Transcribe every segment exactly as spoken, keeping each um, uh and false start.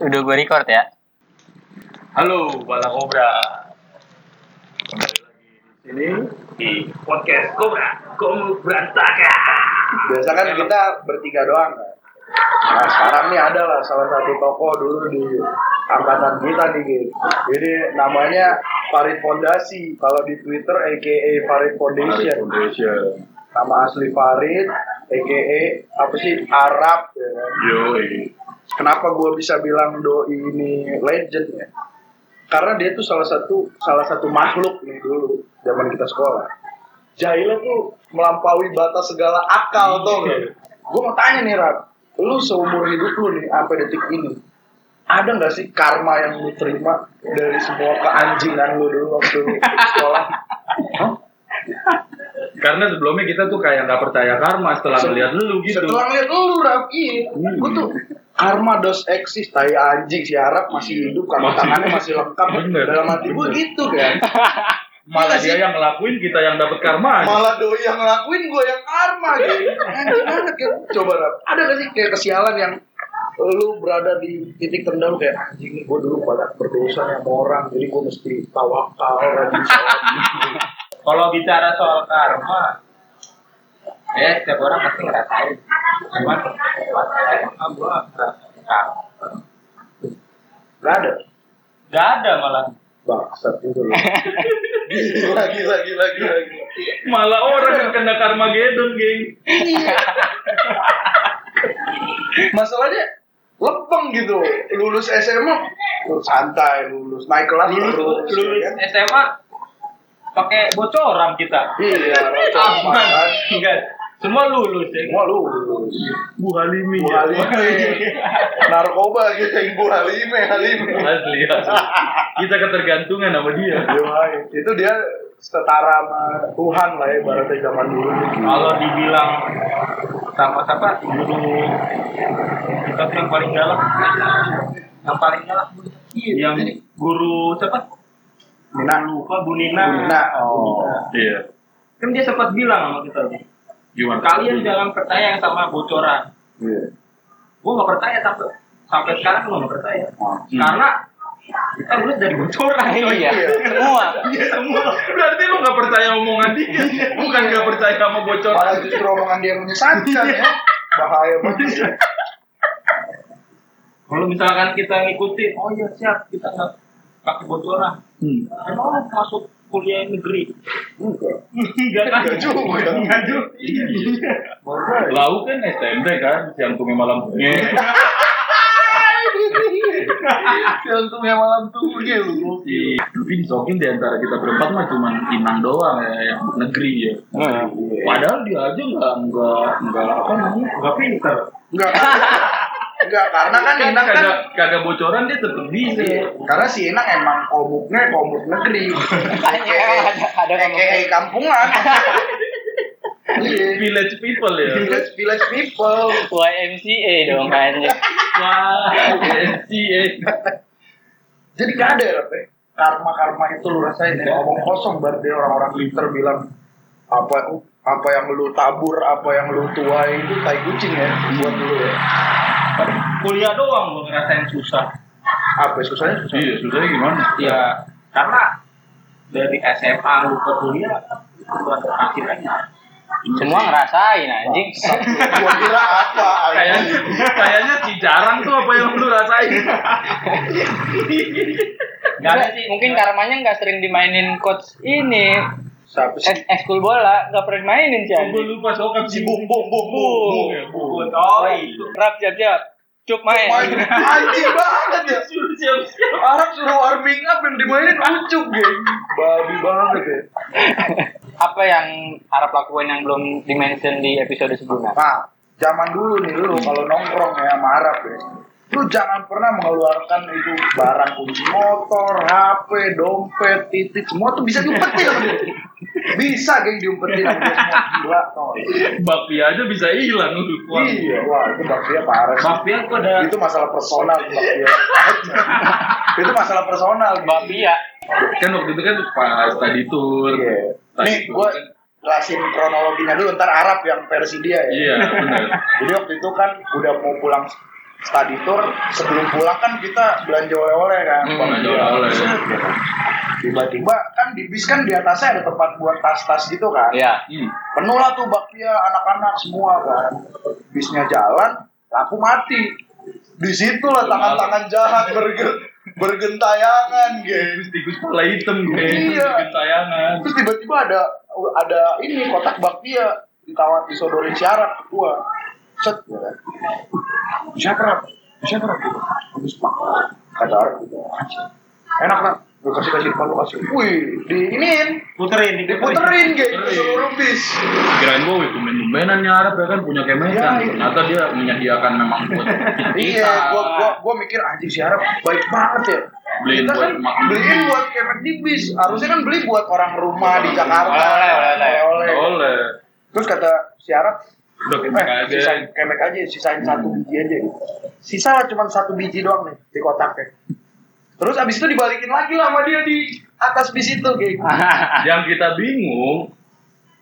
Udah gue record ya. Halo, Bala Kobra. Kembali lagi di sini di podcast Kobra Komu Berantakan. Biasa kan kita bertiga doang kan? Nah sekarang nih ada lah salah satu tokoh dulu di angkatan kita nih gitu. Jadi namanya Farid Fondasi. Kalau di Twitter A K A Farid Foundation. Foundation. Nama asli Farid A K A apa sih? Arab ya kan? Yoi. Kenapa gue bisa bilang doi ini legend ya? Karena dia tuh salah satu salah satu makhluk nih dulu zaman kita sekolah. Jahilnya tuh melampaui batas segala akal tuh. Gue mau tanya nih Rab, lu seumur hidup lu nih sampai detik ini, ada nggak sih karma yang lu terima dari semua keanjingan lu dulu waktu sekolah? Hah? Karena sebelumnya kita tuh kayak nggak percaya karma setelah melihat lu gitu. Setelah melihat lu Rab, iya. Hmm. Gue tuh karma dos eksis, tai anjing si Arab masih hidup karena tangannya masih lengkap. Bener, dalam hati gue gitu kan. Malah dia yang ngelakuin, kita yang dapat karma. Malah doi yang ngelakuin, gue yang karma gitu. Anjing banget ya. Coba Rab, ada gak sih kayak kesialan yang lu berada di titik terendah kayak anjing gue dulu pada berdosa sama orang, jadi gue mesti tawakal rajin sholat. Kalau bicara soal karma, ya setiap orang pasti ngerasain. Cuman emang gue ngerasain karma gak ada gak ada malah bangsat gitu loh. Gila gila gila gila malah orang yang kena karma gedon geng. Masalahnya lepeng gitu, lulus S M A santai, lulus naik kelas lulus, lulus, lulus S M A pakai bocoran kita. Iya aman kan enggak. Semua lulus ya? Semua lulus. Bu Halime. Bu Halime. Narkoba gitu yang Bu Halime, Halime. Asli, asli. Kita ketergantungan sama dia. Yoi. Itu dia setara sama Tuhan lah ya, ibaratnya zaman dulu. Kalau dibilang sama-sama dulu, kita yang paling galak. Yang paling galak. Yang guru siapa? Nina. Lupa, Bu Nina. Nina. Oh. Iya. Kan dia sempat bilang sama kita. Gimana? Kalian jangan percaya sama bocoran. Yeah. Gue gak percaya sampai sampai sekarang gue gak percaya. Hmm. Karena kita lulus dari bocoran. Oh iya. Semua. Iya semua. Berarti lu gak percaya omongan dia. Bukan gak percaya sama bocoran. Malah justru omongan dia menyesatkan ya. Bahaya banget. Kalau misalkan kita ngikutin, oh iya siap kita gak pakai bocoran. Hmm. Emang masuk kuliah negeri. Enggak. Enggak kan? Enggak juga. Enggak juga. Iya. Lau kan S T M T kan, siang tunggu malam tunggu. Siang tunggu malam tunggu lu. Tapi disokin di antara kita berempat mah cuman Inang doang ya yang negeri ya. Padahal dia aja enggak enggak enggak apa namanya? Enggak pintar. Enggak. Enggak, karena kan Inang kan kagak, kagak bocoran dia tetep bisa. Karena si Inang emang komuknya komuk negeri. Ada kayak kampungan. Village people ya. Village village people. Y M C A dong kayaknya. Y M C A. Jadi gak ada ya, karma-karma itu lu rasain ya. Ngomong kosong berarti orang-orang Twitter bilang apa apa yang lu tabur, apa yang lu tuai itu tai kucing ya buat lu ya. Kuliah doang gue ngerasain susah. Apa susahnya? Susah. Iya susahnya gimana? Iya karena dari S M A lu ke kuliah itu ada akhirnya. Semua ngerasain anjing. Gua kira apa? Kayaknya kayaknya si jarang tuh apa yang lu rasain. Gak ada sih. Mungkin karmanya nggak sering dimainin coach ini. Eskul bola gak pernah mainin sih. Gue lupa sokap si bung bung bung bung. Bung. Oh itu. Rap siap siap. Cup main. Anjing banget ya. Suruh siap siap. Arab suruh warming up yang dimainin ucuk geng. Babi banget ya. Apa yang Arab lakuin yang belum dimention di episode sebelumnya? Nah, zaman dulu nih lu kalau nongkrong ya sama Arab ya. Lu jangan pernah mengeluarkan itu barang kunci motor, H P, dompet, titik, semua tuh bisa diumpetin. Bisa geng diumpetin sama semua gila toh. Bakpia aja bisa hilang lu. Iya, wah itu bakpia parah. Bakpia kok ada. Itu masalah personal bakpia. Itu masalah personal bakpia. Kan waktu itu kan pas tadi tur. Yeah. Nih gua jelasin kronologinya dulu ntar Arab yang versi dia ya. Iya, benar. Jadi waktu itu kan udah mau pulang study tour, sebelum pulang kan kita belanja oleh-oleh kan. Hmm, belanja oleh-oleh. Tiba-tiba kan di bis kan di atasnya ada tempat buat tas-tas gitu kan. Iya. Hmm. Penuh lah tuh bakpia anak-anak semua kan. Bisnya jalan, lampu mati. Di situ lah tangan-tangan jahat bergerak. Bergentayangan, guys. Tikus kepala hitam, guys. Iya. Bergentayangan. Terus tiba-tiba ada ada ini kotak bakpia ditawar disodorin syarat ke gua. Set. Syarat. Syarat gitu. Habis pak. Kata orang gitu. Enak kan? Gua kasih-kasih palu kasih. Wih, diinin, puterin, diputerin, guys, ke seluruh bis. Kirain gua wih tumben-tumbenan nyarap ya kan punya kemesan. Ya, ternyata dia menyediakan memang buat kita. Iya, gua gua gua mikir anjing si Arab baik banget ya. Beliin kita buat kan beliin buat kemet di bis. Harusnya kan beli buat orang rumah di Jakarta. Oleh, oleh, oleh. Terus kata si Arab, udah kemek eh, aja. Sisain kemek aja, sisain satu biji aja. Sisa lah cuma satu biji doang nih di kotaknya. Terus abis itu dibalikin lagi lah sama dia di atas bis itu kayak gitu. Yang kita bingung,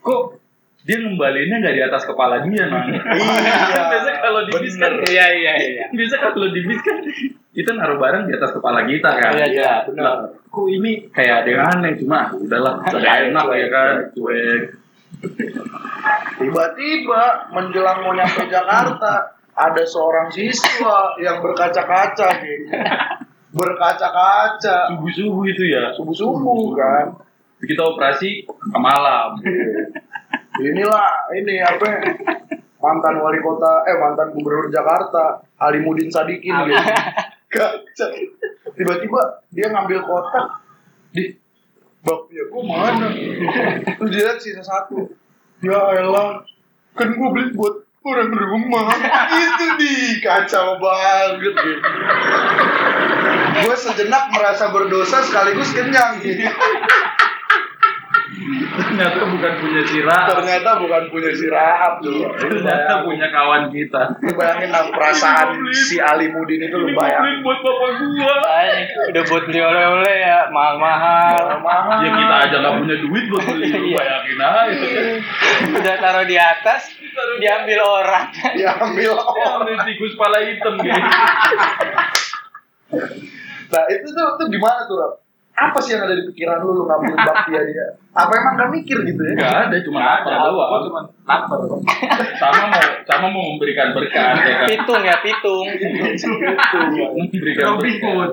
kok dia ngembaliinnya nggak di atas kepala dia, Mang? Iya. Biasa kalau di bis kan, iya iya iya. Biasa kalau di bis kan kita naruh barang di atas kepala kita kan. Iya iya. Benar. Kok ini kayak ada yang aneh cuma, udahlah, udah enak ya kan, cuek. Tiba-tiba menjelang mau nyampe Jakarta ada seorang siswa yang berkaca-kaca gitu. Berkaca-kaca subuh-subuh itu ya subuh-subuh kan kita operasi ke malam. Inilah ini apa mantan wali kota eh mantan gubernur Jakarta Ali Mudin Sadikin gitu. Kaca tiba-tiba dia ngambil kotak di bakpia gua mana terus dia lihat sisa satu ya elah kan gua beli buat orang rumah. Itu di kacau banget gitu. Gue sejenak merasa berdosa sekaligus kenyang gitu. Ternyata bukan punya si Rahab. Ternyata bukan punya si Rahab tuh. Ternyata punya kawan kita. Bayangin lah perasaan si Ali Mudin itu lu bayangin. Ini buat bapak gua. Ay, udah buat beli oleh-oleh ya, mahal-mahal. Mahal. Ya kita aja nggak punya duit buat beli. Lu bayangin aja. Udah taruh di atas, diambil orang. Diambil orang. Diambil tikus kepala hitam gitu. Nah itu tuh, tuh gimana tuh Rob? Apa sih yang ada di pikiran lu, lu ngambilin bakpia dia? Apa emang gak mikir gitu ya? Gak ada, cuma ada doang. Gua cuma lapar. Sama mau sama mau memberikan berkat ya kan. Pitung ya, pitung. Pitung. Memberikan Robin Hood.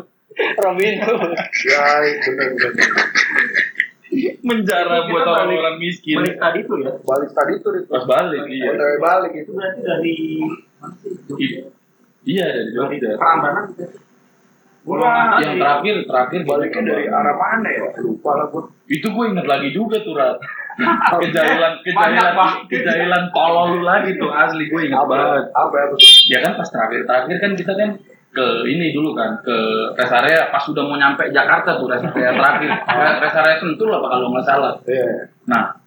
Robin Hood. Ya, benar benar. Menjara buat orang-orang miskin. Balik tadi tuh ya. Balik tadi tuh itu. Pas balik iya. Pas balik itu berarti dari iya, dari Jogja. Perambanan gitu. Wah, yang terakhir terakhir baliknya dari arah mana ya? Lupa lah gua. Itu gue ingat lagi juga tuh Rat. Kejahilan kejahilan kejahilan tolol lu lagi tuh asli gue ingat banget. Apa ya? Ya kan pas terakhir-terakhir kan kita kan ke ini dulu kan ke rest area pas sudah mau nyampe Jakarta tuh rest area terakhir. Rest area Sentul apa kalau enggak salah. Iya. Nah,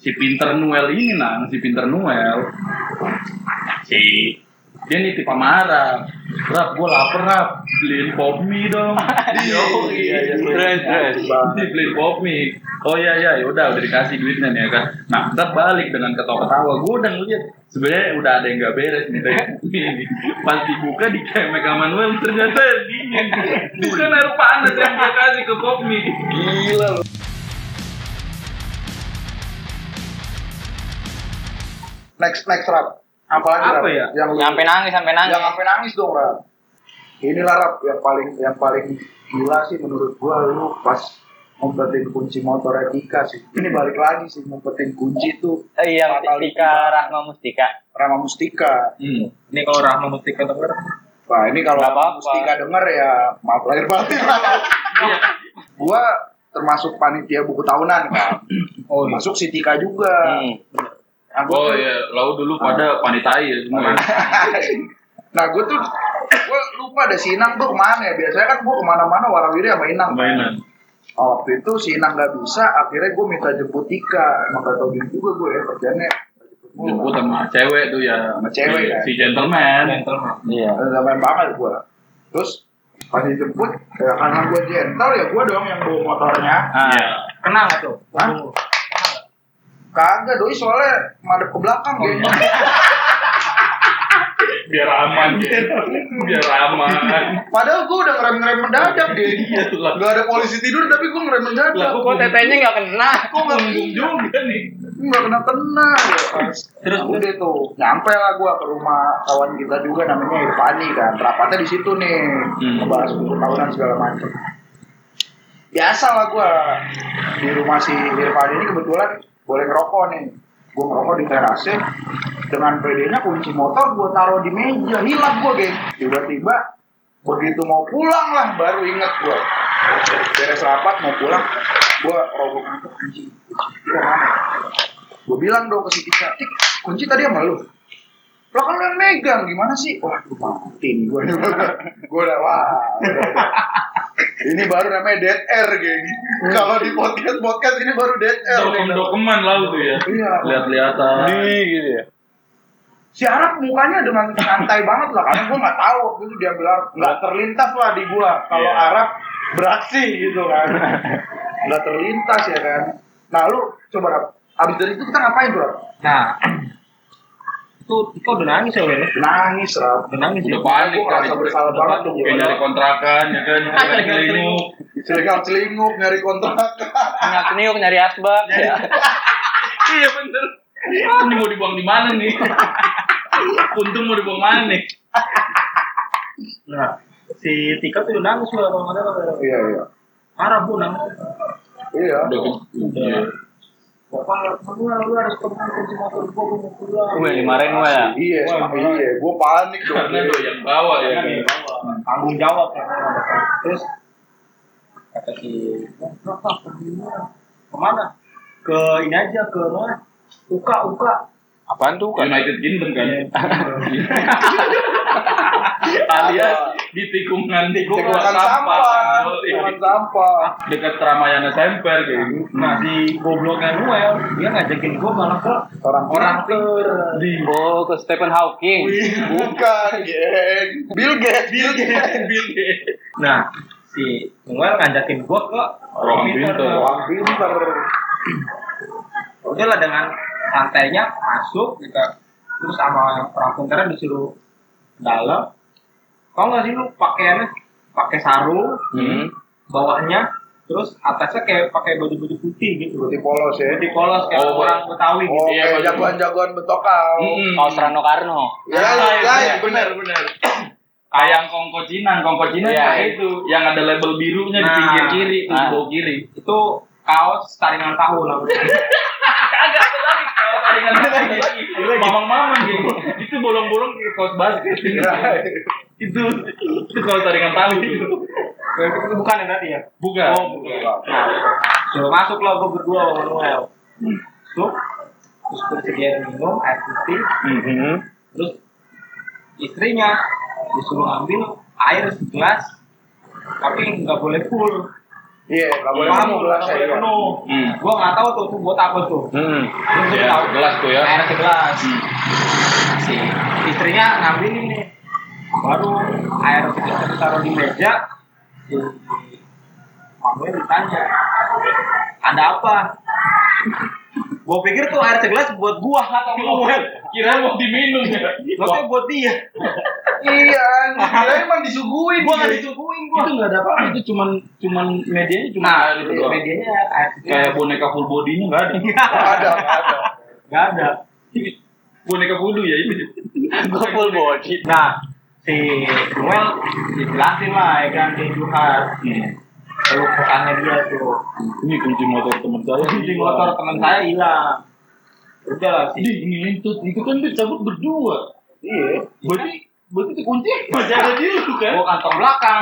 si Pinter Noel ini nang si Pinter Noel si dia nitip amarah, Rap, gue lapar Rap, beliin pop mie dong. Yo, iya, iya, stress, beliin pop mie. Oh iya, iya, yaudah, udah dikasih duitnya nih ya kan. Nah, Rap balik dengan ketawa-ketawa, gue udah ngeliat sebenarnya udah ada yang nggak beres nih. Pas dibuka di kemek Manuel ternyata dingin, bukan air panas yang dia kasih ke pop mie. Gila loh. Next, next Rap. Apalagi, apa ya? Yang sampai nangis, sampai nangis. Yang sampai nangis dong, Rap. Inilah Rap yang paling yang paling gila sih menurut gua lu pas ngumpetin kunci motor Tika sih. Ini balik lagi sih ngumpetin kunci itu. Eh, iya, Tika Rahma Mustika. Rahma Mustika. Hmm. Ini kalau Rahma Mustika denger. Wah, ini kalau Rahma Mustika denger ya maaf lahir batin. Gua termasuk panitia buku tahunan kan. Oh, masuk si Tika juga. Hmm. Nah, oh tuh, iya, lalu dulu pada uh, panitai ya semua. Nah gue tuh, gue lupa ada si Inang tuh kemana ya. Biasanya kan gue kemana-mana warawiri sama Inang. Mainan. Oh, waktu itu si Inang gak bisa, akhirnya gue minta jemput Tika. Emang gak tau gini juga gue ya kerjanya. Jemput sama cewek tuh ya. Sama cewek si, kan. Si gentleman. Gentleman. Iya. Gentleman banget gue. Terus pas dijemput, ya, karena gue gentle ya gue dong yang bawa motornya. Ah, iya. Kenal gak tuh? Hah? Kagak doi soalnya madep ke belakang oh, gitu. biar aman biar biar aman padahal gue udah ngerem ngerem mendadak deh. Iya, nggak ada polisi tidur tapi gue ngerem mendadak. Lalu kok tetenya nggak kena, kok nggak juga nih nggak kena kena terus udah tuh nyampe lah gue ke rumah kawan kita juga namanya Hirvani kan, rapatnya di situ nih ngebahas buku tahunan segala macam. Biasa lah gue di rumah si Hirvani ini kebetulan boleh ngerokok nih. Gue ngerokok di terasnya dengan P D-nya, kunci motor gue taruh di meja, hilang gue geng. Tiba-tiba begitu mau pulang lah baru inget gue. Beres rapat mau pulang, gue rogoh ngantuk kunci. Gue bilang dong ke si Tika, Tik, kunci tadi sama lu. Lo kan lu yang megang, gimana sih? Wah, gue matiin gue. Gue udah, wah. Ini baru namanya dead air geng. Hmm. Kalau di podcast podcast ini baru dead air. Dokumen-dokumen lah itu ya. Iya. Lihat-lihatan. Di gitu ya. Si Arab mukanya dengan santai banget lah, karena gue nggak tahu waktu itu dia bilang nggak terlintas lah di gue. Kalau yeah. Arab beraksi gitu kan, nggak terlintas ya kan. Nah lu coba Arab. Abis dari itu kita ngapain bro? Nah. Tuh, kau udah nangis ya, udah nangis, Rab. Udah nangis, udah panik, kan? Rasa bersalah banget tuh. Kayak nyari kontrakan, ya kan? Nyari celinguk. Celinguk, nyari kontrakan. Nyari celinguk, nyari asbak. Iya, bener. Ini mau dibuang di mana nih? Untung mau dibuang mana nih? Nah, si Tika tuh udah nangis, udah nangis. Iya, iya. Arab pun nangis. Iya. Udah. Bapak, lu harus temukan kunci motor gue, gue mau pulang. Gue dimarahin gue ya? Iya, iya, gue panik dong. Karena lo yang bawa ya? Karena yang bawa, tanggung jawab kan. Terus, kata si, kenapa, kemana? Ke ini aja, ke mana? Uka, Uka. Apaan tuh Uka? United Kingdom kan? Alias di tikungan tikungan sampah, tikungan sampah dekat Ramayana Semper gitu. Nah si gobloknya Noel dia ngajakin gue malah ke orang orang ke oh ke Stephen Hawking. Bukan geng, Bill Gates, Bill Gates, Bill Gates. Nah si Noel ngajakin gue ke ruang pintu, ruang pintu. Oke lah dengan santainya masuk kita terus sama orang pintunya disuruh dalam. Kau nggak sih lu pakaiannya pakai sarung, hmm. bawahnya, terus atasnya kayak pakai baju-baju putih gitu, putih polos ya, putih polos kayak oh, orang Betawi gitu. Oh, kayak jagoan-jagoan Betokal. Mm-hmm. Kaos Rano Karno. Ya, ya, ya, ya benar-benar. Kayak kongko Cina, kongko Cina ya, ya itu, yang ada label birunya nah, di pinggir kiri, di nah, bawah kiri. Itu kaos taringan tahu namanya. Agak lagi kaos taringan tahu lagi. Mamang-mamang gitu. Itu bolong-bolong kayak kaos basket. Itu itu kalau taringan tahu itu bukan yang tadi ya? Bukan. Oh bukan. Nah, coba masuk lah gue berdua sama Noel. Tuh, terus bersediain minum air putih. Mm-hmm. Terus istrinya disuruh ambil air segelas, tapi nggak boleh full. Iya, yeah, nggak boleh penuh. Nggak boleh penuh. Gue nggak tahu tuh tuh buat apa tuh. Hmm. Terus yeah, tahu gelas tuh ya. Air segelas. Hmm. Si istrinya ngambil ini. Baru air kita ditaruh di meja, si mami ditanya, ada apa? Gua pikir tuh air segelas buat gua atau lu, kirain mau diminum ya? Maksudnya buat dia. Iya, kirain emang disuguin. Gua nggak disuguin, gua. Itu nggak ada apa? Itu cuman cuman medianya cuma air itu doang. Medianya kayak boneka full body-nya nggak ada. Nggak ada, nggak ada, nggak ada. Boneka voodoo ya itu. Gua full body. Nah. Si Noel dijelasin lah ya kan di curhat pelukannya dia tuh ini kunci motor teman saya kunci motor teman saya hilang udah lah sih ini tuh itu kan dicabut berdua iya berarti berarti itu kunci masih ada di lu kan oh kantong belakang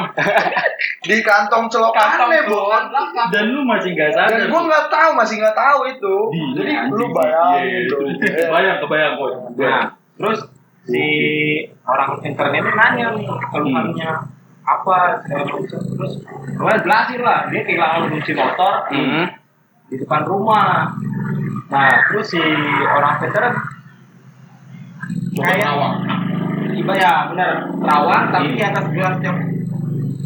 di kantong celokannya bon dan lu masih nggak sadar dan gua nggak tahu masih nggak tahu itu di, jadi ya, lu bayangin tuh iya, bayang kebayang kok nah terus si orang internet itu nanya nih keluhannya hmm. apa terus gue jelasin lah dia kehilangan kunci motor hmm. di depan rumah nah terus si orang internet kayak tiba ya benar terawang tapi hmm. di atas gelas yang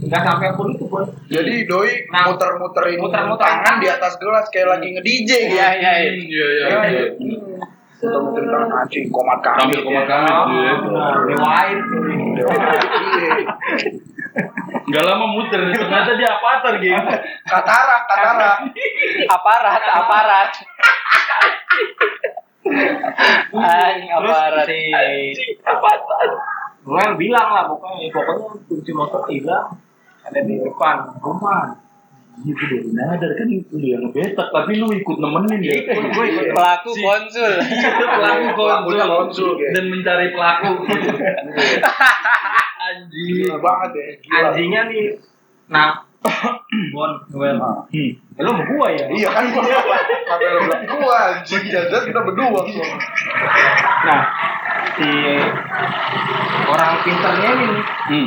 nggak sampai pun itu pun jadi doi nah, muter-muterin muter-muterin tangan di atas gelas kayak lagi nge D J ya ya ya ketemu tentang anjing komat kami komat kami rewind nggak lama muter ternyata dia apatar gitu katarak katarak aparat aparat anjing aparat anjing apatar gue bilang lah pokoknya pokoknya kunci motor hilang ada di depan rumah gitu deh, nadar kan itu yang betak tapi lu ikut nemenin ya pelaku konsul itu pelaku konsul, konsul dan mencari pelaku anjing banget ya anjingnya nih nah Bon Noel hmm. lu mau gua ya iya kan gua sampai lu bilang gua anjing jajan kita berdua nah si orang pintarnya ini hmm.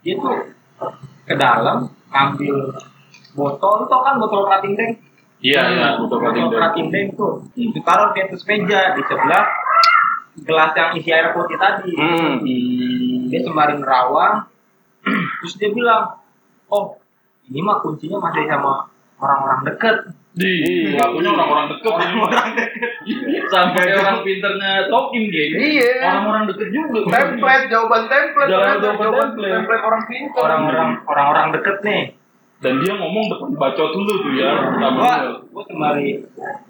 dia tuh ke dalam ambil botol itu kan botol rating deng. Iya, yeah, yeah, botol rating deng. Botol rating deng tuh ditaruh di atas meja di sebelah gelas yang isi air putih tadi. Mm. Dia sembari nerawang, terus dia bilang, oh ini mah kuncinya masih sama orang-orang dekat. Di, punya orang-orang dekat, orang-orang dekat. Sampai orang pinternya tokin geng. Iya. Orang-orang dekat juga. Template, jawaban template. Jawaban jawaban template orang pinter. Orang-orang orang-orang dekat nih. Dan dia ngomong depan bacot dulu tuh ya. Gua gua kemarin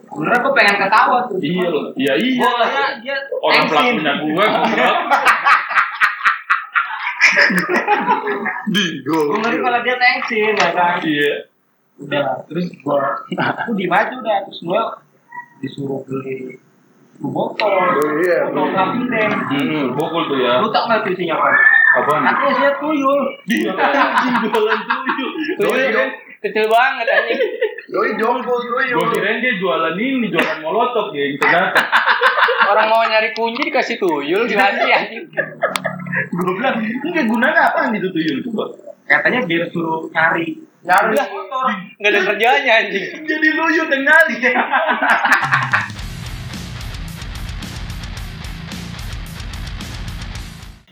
beneran gua pengen ketawa tuh. Iya loh. Iya iya. Gua dia orang pelakunya gua. Di gua. Kemarin kalau dia tengsin ya kan. Iya. Udah terus gua aku di baju udah terus gua disuruh beli botol. Iya. Botol samping deh. Heeh, bokol tuh ya. Lu tak ngerti isinya apa? Apaan? Katanya saya tuyul. Dia jualan tuyul. Tuyul kecil banget anjing. Doi jongkol tuyul. Gua kirain dia jualan ini, jualan molotov ya gitu kan. Orang mau nyari kunci dikasih tuyul dikasih anjing. Gua bilang, "Ini gunanya apaan gitu tuyul coba?" Katanya biar suruh cari. Nyari motor. Enggak ada kerjanya anjing. Jadi tuyul dengan dia.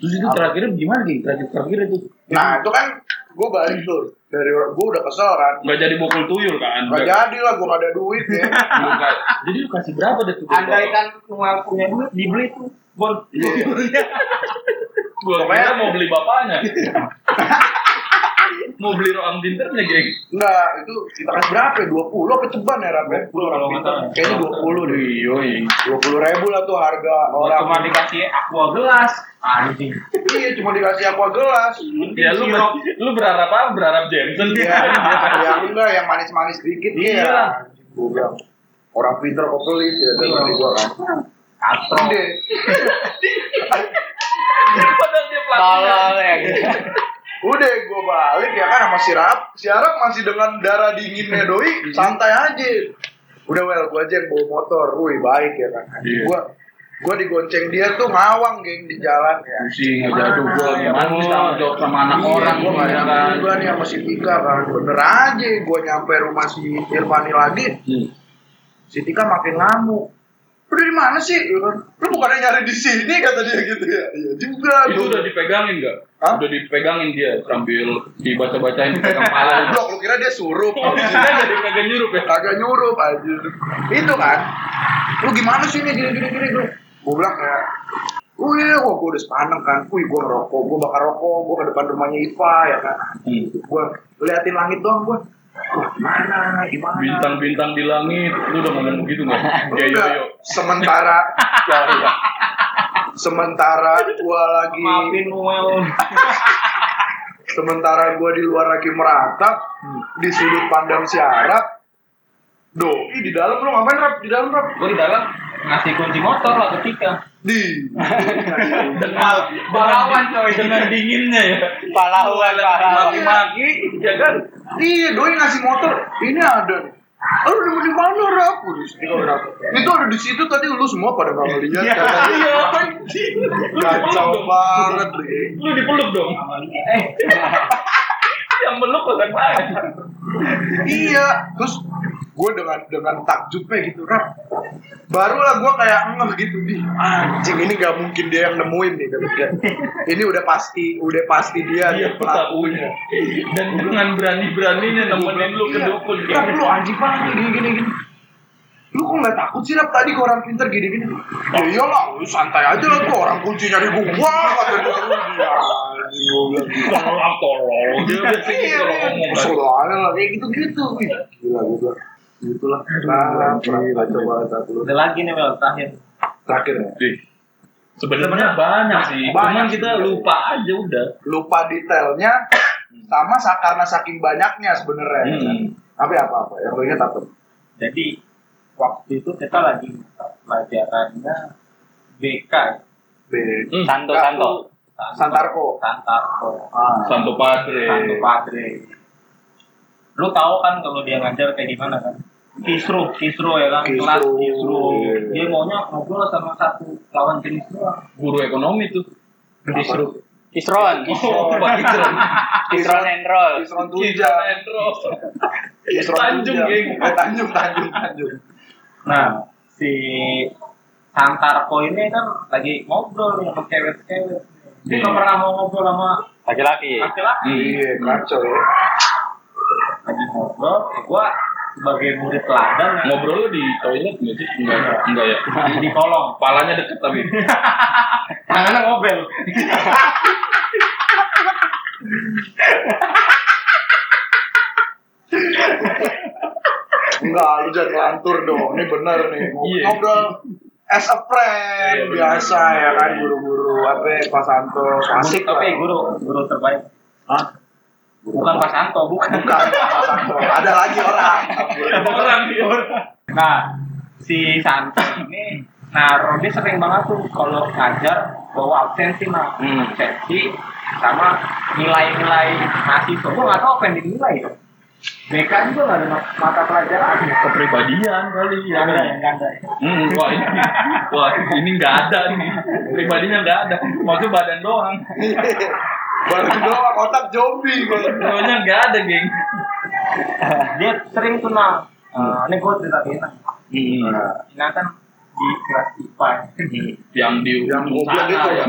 Terus itu terakhirnya gimana sih? Terakhir terakhir itu. Nah itu kan gue balik tuh dari gue udah keselan. Gak jadi bokol tuyul kan? Gak jadi lah gue gak ada duit ya. Jadi lu kasih berapa deh tuh? Andai kan cuma punya duit dibeli tuh. Bon. Gue kira mau beli bapaknya. Mau beli roang dinternya geng? Enggak, itu kita kasih berapa ya? dua puluh apa ceban ya Rame? dua puluh orang pinter kayaknya dua puluh deh dua puluh ribu lah tuh harga orang cuma dikasih aqua gelas anjing iya cuma dikasih aqua gelas ya lu, ber- lu berharap apa? Berharap Jameson ya, ya enggak, yang manis-manis dikit iya ya. Gue bilang orang pinter kok pelit ya dari oh. Gue kan katro padahal dia pelatihnya udah gue balik ya kan sama si Rap si Rap masih dengan darah dinginnya doi santai aja udah well gue aja yang bawa motor wih baik ya kan yeah. gue gue digonceng dia tuh ngawang geng di jalan ya pusing aja tuh gue gimana tanggung jawab sama anak orang gue gak ada gue nih sama si Tika kan bener aja gue nyampe rumah si Hirvani lagi hmm. si Tika makin ngamuk lu dari mana sih? Lu bukannya nyari di sini kata dia gitu ya? Iya juga. Itu gua. Udah dipegangin nggak? Hah? Udah dipegangin dia sambil dibaca-bacain dipegang pala. Blok, lu kira dia surup? Oh, kira dia kagak nyurup ya? Kagak nyurup aja. Itu kan? Lu gimana sih ini gini-gini lu? Gua bilang ya. Wih, wah gua udah sepaneng kan. Wih, gua ngerokok, gua bakar rokok, gua ke depan rumahnya Iva ya kan. Hmm. Gua liatin langit doang gua. Wah, mana, gimana? Bintang-bintang di langit, lu udah ngomong begitu nggak? Ya, yo, yo. Sementara, ya, sementara gua lagi, maafin Noel. Sementara gua di luar lagi meratap, di sudut pandang si Arab, doi di dalam lu ngapain Rap? Di dalam Rap? Gua di dalam ngasih kunci motor lah ketika di dengan pahlawan coy dengan dinginnya ya pahlawan lagi-lagi ya kan iya doi ngasih motor ini ada oh lu di mana Rap itu ada di situ tadi lu semua pada nggak melihat ya, iya anjing kacau banget lu dipeluk dong eh yang meluk kan banget iya terus gue dengan dengan takjubnya gitu Rap barulah gue kayak ngeh gitu nih anjing ini gak mungkin dia yang nemuin nih ini udah pasti udah pasti dia iya, pelakunya dan dengan berani beraninya nemenin lu ke dukun kan lu anjing banget gini gini gini Lu kok gak takut sih Rap tadi ke orang pinter gini-gini? Ya iyalah, lu santai aja lah tuh orang kunci nyari gua. Tolong, tolong. Soalnya lah, kayak gitu-gitu. Gila, gila. Gitulah. Nah, kita coba satu. Ada lagi nih Mel, terakhir. Terakhir ya? Sebenarnya banyak sih, cuman kita lupa aja udah. Lupa detailnya, sama karena saking banyaknya sebenarnya. Hmm. Tapi apa-apa, yang lo ingat apa? Jadi, waktu itu kita lagi pelajarannya B K. B. Hmm. Santo Santo. Santarko. Santarko. Ah. Santo Padre. Santo Padre. Lu tahu kan kalau dia ngajar kayak gimana kan? Kisru, kisru ya kan? Kisru. Kelas kisru. Dia maunya ngobrol sama satu kawan jenis doang. Guru ekonomi tuh. Kisru. Kisron. Oh, Kisron. Kisron Enrol. Kisron Tuja. Enrol. Tanjung, geng. Tanjung, Tanjung, Tanjung. Nah, si Santarko ini kan lagi ngobrol sama cewek-cewek. Dia nggak pernah mau ngobrol sama laki-laki. Laki-laki. Iya, kacau ya. Lagi ngobrol, gua sebagai murid teladan ya. Ngobrol lu di toilet nggak sih? Enggak, enggak ya. Di kolong, palanya deket tapi. Tangannya ngobel. Enggak, lu jangan ngelantur dong. Ini benar nih. Ngobrol as a friend biasa ya kan, guru-guru apa Pak Santo. Asik tapi guru guru terbaik. Hah? Bukan Pak Santo, bukan. Bukan Pak Santo. Ada lagi orang. Ada orang di orang. Nah, si Santo ini, nah Rodi sering banget tuh kalau ngajar bawa absensi mah, hmm. absensi sama nilai-nilai mahasiswa. Gue nggak tahu apa yang dinilai. B K juga nggak ada mata pelajaran. Kepribadian kali. Nggak ada, nggak ada. Hmm, wah ini, wah ini nggak ada nih. Pribadinya nggak ada. Maksudnya badan doang. Badan doang, otak zombie. Badannya nggak ada, geng. Dia sering tuh nah, ini gue ceritain lah. Nah kan di kelas I P A yang di ujung sana itu, ya.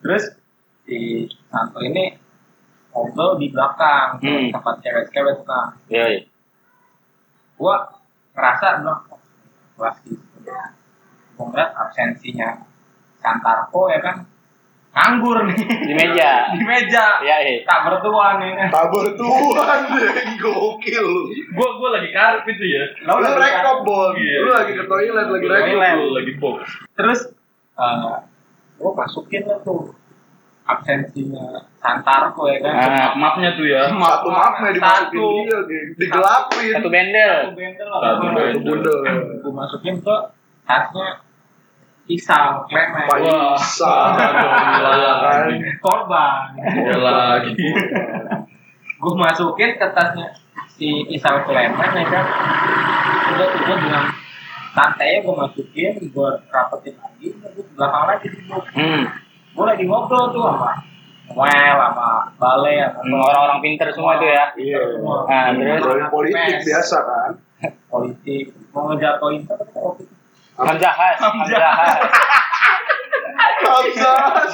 Terus si Santo ini ngobrol di belakang hmm. tempat cewek-cewek tuh kan. Iya, iya. Gua ngerasa loh kelas gitu. Gua ngeliat absensinya Santarko ya kan nganggur nih di meja. Di meja. Iya, iya. Tak bertuan nih. Tak bertuan nih. Gokil lu. Gua gua lagi karep itu ya. Lu rekop bon. Lu lagi ke toilet lagi rekop, lagi pop. Terus uh, gua masukin lah tuh absensinya Santarko ya kan. Nah, mapnya tuh ya. Satu mapnya dimasukin dia, digelapin. Satu bendel. Satu bendel. Satu bendel. Gua masukin ke tasnya Isal, Klemen, wah, Isal, korban, lagi. Gue masukin ke tasnya si Isal Klemen, ya kan. Udah tuh gue bilang, tantenya gue masukin, gue rapetin lagi, gue belakang lagi tuh. Hmm. Gue lagi ngobrol tuh sama, well, sama balai, sama orang-orang pinter semua tuh ya. Iya. Nah, terus politik biasa kan? Politik, mau ngejatohin apa politik? Hamzahas, Hamzahas, Hamzahas,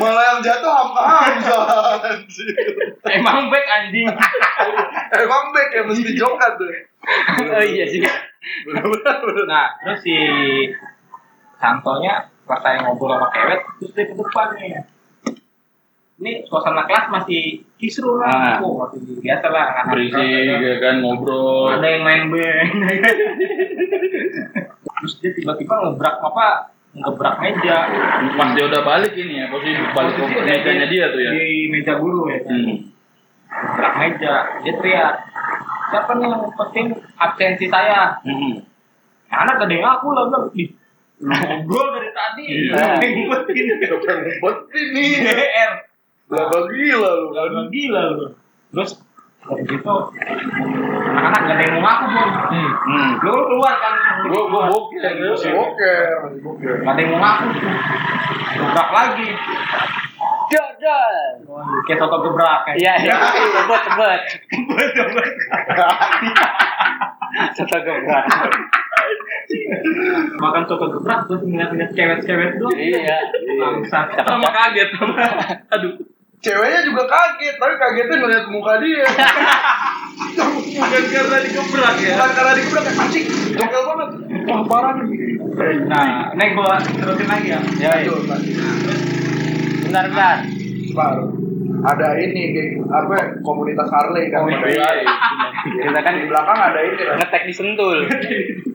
malah yang jatuh Hamzahas. Emang back anjing, emang back ya mesti jokat tuh. Oh iya sih. Nah terus si Santonya pas saya ngobrol sama Kewet terus dia ke depan nih. Ini suasana kelas masih kisru lah, aku ah. masih biasa lah. Berisik, ya kan ngobrol. Ada yang main band. Terus dia tiba-tiba ngebrak apa? Ngebrak meja. Pas dia udah balik ini ya, posisi balik ke mejanya dia tuh ya. Di meja guru ya. Hmm. Ngebrak meja, dia teriak. Siapa nih yang penting absensi saya? Hmm. Anak gede aku lah udah. Ngobrol dari tadi. Iya. Ngumpetin, ngumpetin nih. G R. Gila gila lu, gila gila lu. Terus dari situ anak-anak gak ada yang mau aku pun. Hmm. Hmm. Lu keluar kan? Gue gue boker, boker, boker. Gak ada yang mau aku. Gebrak lagi. Dadal. Kayak toto gebrak kan? Iya iya. Tebet tebet. Tebet tebet. Toto gebrak. Makan soto gebrak terus ngeliat-ngeliat cewek-cewek doang. Iya. Langsung. Sama kaget. Aduh. Ceweknya juga kaget, tapi kagetnya ngeliat muka dia. Bukan karena dikeberak ya? Bukan karena dikeberak, ya anjing, jokil banget. Wah parah nih. Nah, nek gua terusin lagi ya? Ya, ya. Bentar-bentar baru ada ini, apa, komunitas Harley kan? Oh, iya, iya. Kita kan di belakang ada ini kan? Ngetek disentul.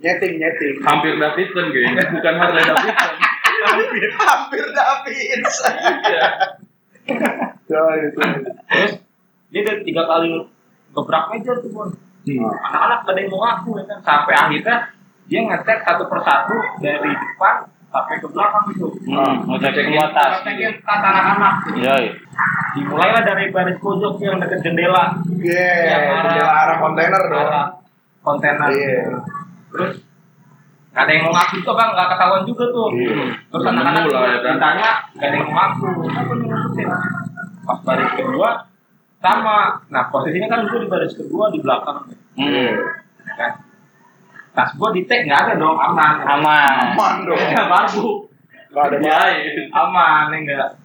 Nyeting, nyeting. Hampir Davidson kayaknya, bukan Harley Davidson. Hampir, hampir Davidson. Iya. Terus dia udah tiga kali gebrak meja tuh pun hmm. anak-anak gak ada yang mau ngaku ya kan, sampai akhirnya dia ngetek satu persatu dari depan sampai ke belakang gitu. Hmm, ngecek ke atas. Ngecek ke anak-anak. Iya. Dimulailah dari baris pojok yang dekat jendela. Iya. Yeah, jendela arah kontainer dong. Kontainer. Yeah. Terus gak ada yang mau ngaku tuh bang, gak ketahuan juga tuh. Yeah. Terus anak-anak ditanya gak ada yang mau ngaku. Apa nih maksudnya? Pas baris kedua sama, nah posisinya kan gue di baris kedua di belakang hmm. kan tas gue di tag nggak ada dong, aman aman aman dong baru nggak ada bahaya aman enggak.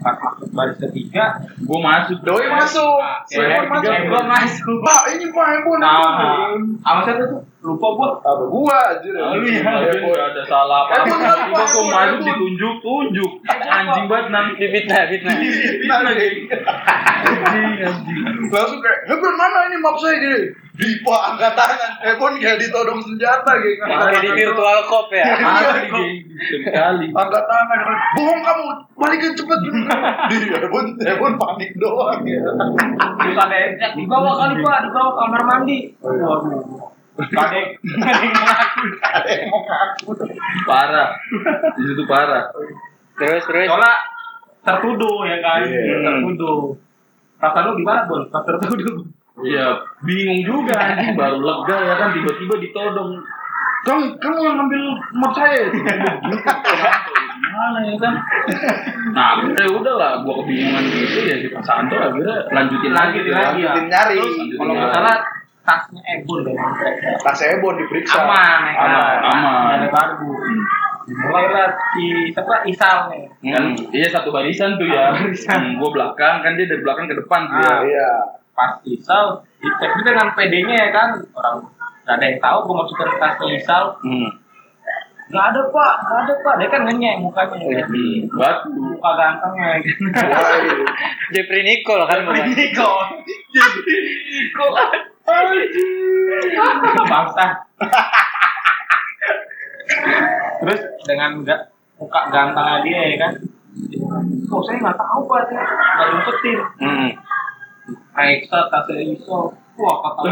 Pas masuk baris ketiga gue masuk doi masuk saya masuk gue masuk pak ini pak handphone sama siapa tuh lupa gue apa gue aja lu ya ada salah apa tiba-tiba gue masuk ditunjuk tunjuk anjing banget nanti difitnah fitnah fitnah lagi langsung kayak handphone mana ini map saya gini dipo angkat tangan handphone kayak ditodong senjata gitu kayak di virtual cop ya sekali angkat tangan bohong kamu balikin cepet di handphone handphone panik doang ya bukan enak dibawa kali pak dibawa kamar mandi waduh Kadek, kadek ngaku, kadek mau ngaku. Parah, itu parah. Terus terus. Soalnya tertuduh ya kan, yeah. tertuduh. Kata lu gimana Bon? Pas tertuduh. Iya, bingung juga anjing baru lega ya kan tiba-tiba ditodong. Kang, kamu yang ngambil map saya. Gimana ya kan? Nah, ya udahlah, gua kebingungan gitu ya si Pak Santo akhirnya lanjutin lagi, lanjutin lagi. Ya. Nyari. Terus, kalau nggak salah tasnya Ebon dari mereka. Tasnya Ebon diperiksa. Aman, ya, aman, aman. Ada barbu. Mulailah si siapa Isal nih. Hmm. Kan iya satu barisan tuh ya. Barisan. Hmm, gua belakang kan dia dari belakang ke depan dia. Ah, iya. Pas Isal dicek itu dengan P D-nya ya kan. Orang enggak ada yang tahu gua masukin tasnya Isal. Hmm. Enggak ada, Pak. Enggak ada, Pak. Dia kan ngenyek mukanya. Jadi, batu muka gantengnya. Jepri Nicol kan. Jepri Nicol. Jepri Nicol. Bangsa. Terus dengan enggak muka gantengnya dia ya kan. Kok saya enggak tahu Pak, saya enggak ngikutin. Heeh. Eksa tasnya iso. Wah, kata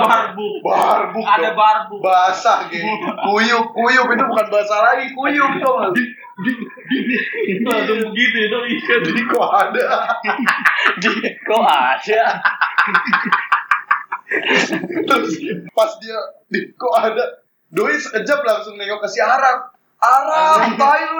barbu, barbu, ada barbu, basah gitu, kuyuk, kuyuk itu bukan basah lagi, kuyuk dong, di, di, itu langsung begitu itu ikan, di kok ada, di kok ada, terus pas dia di kok ada, doi sekejap langsung nengok ke si Arab, Arab, tai lu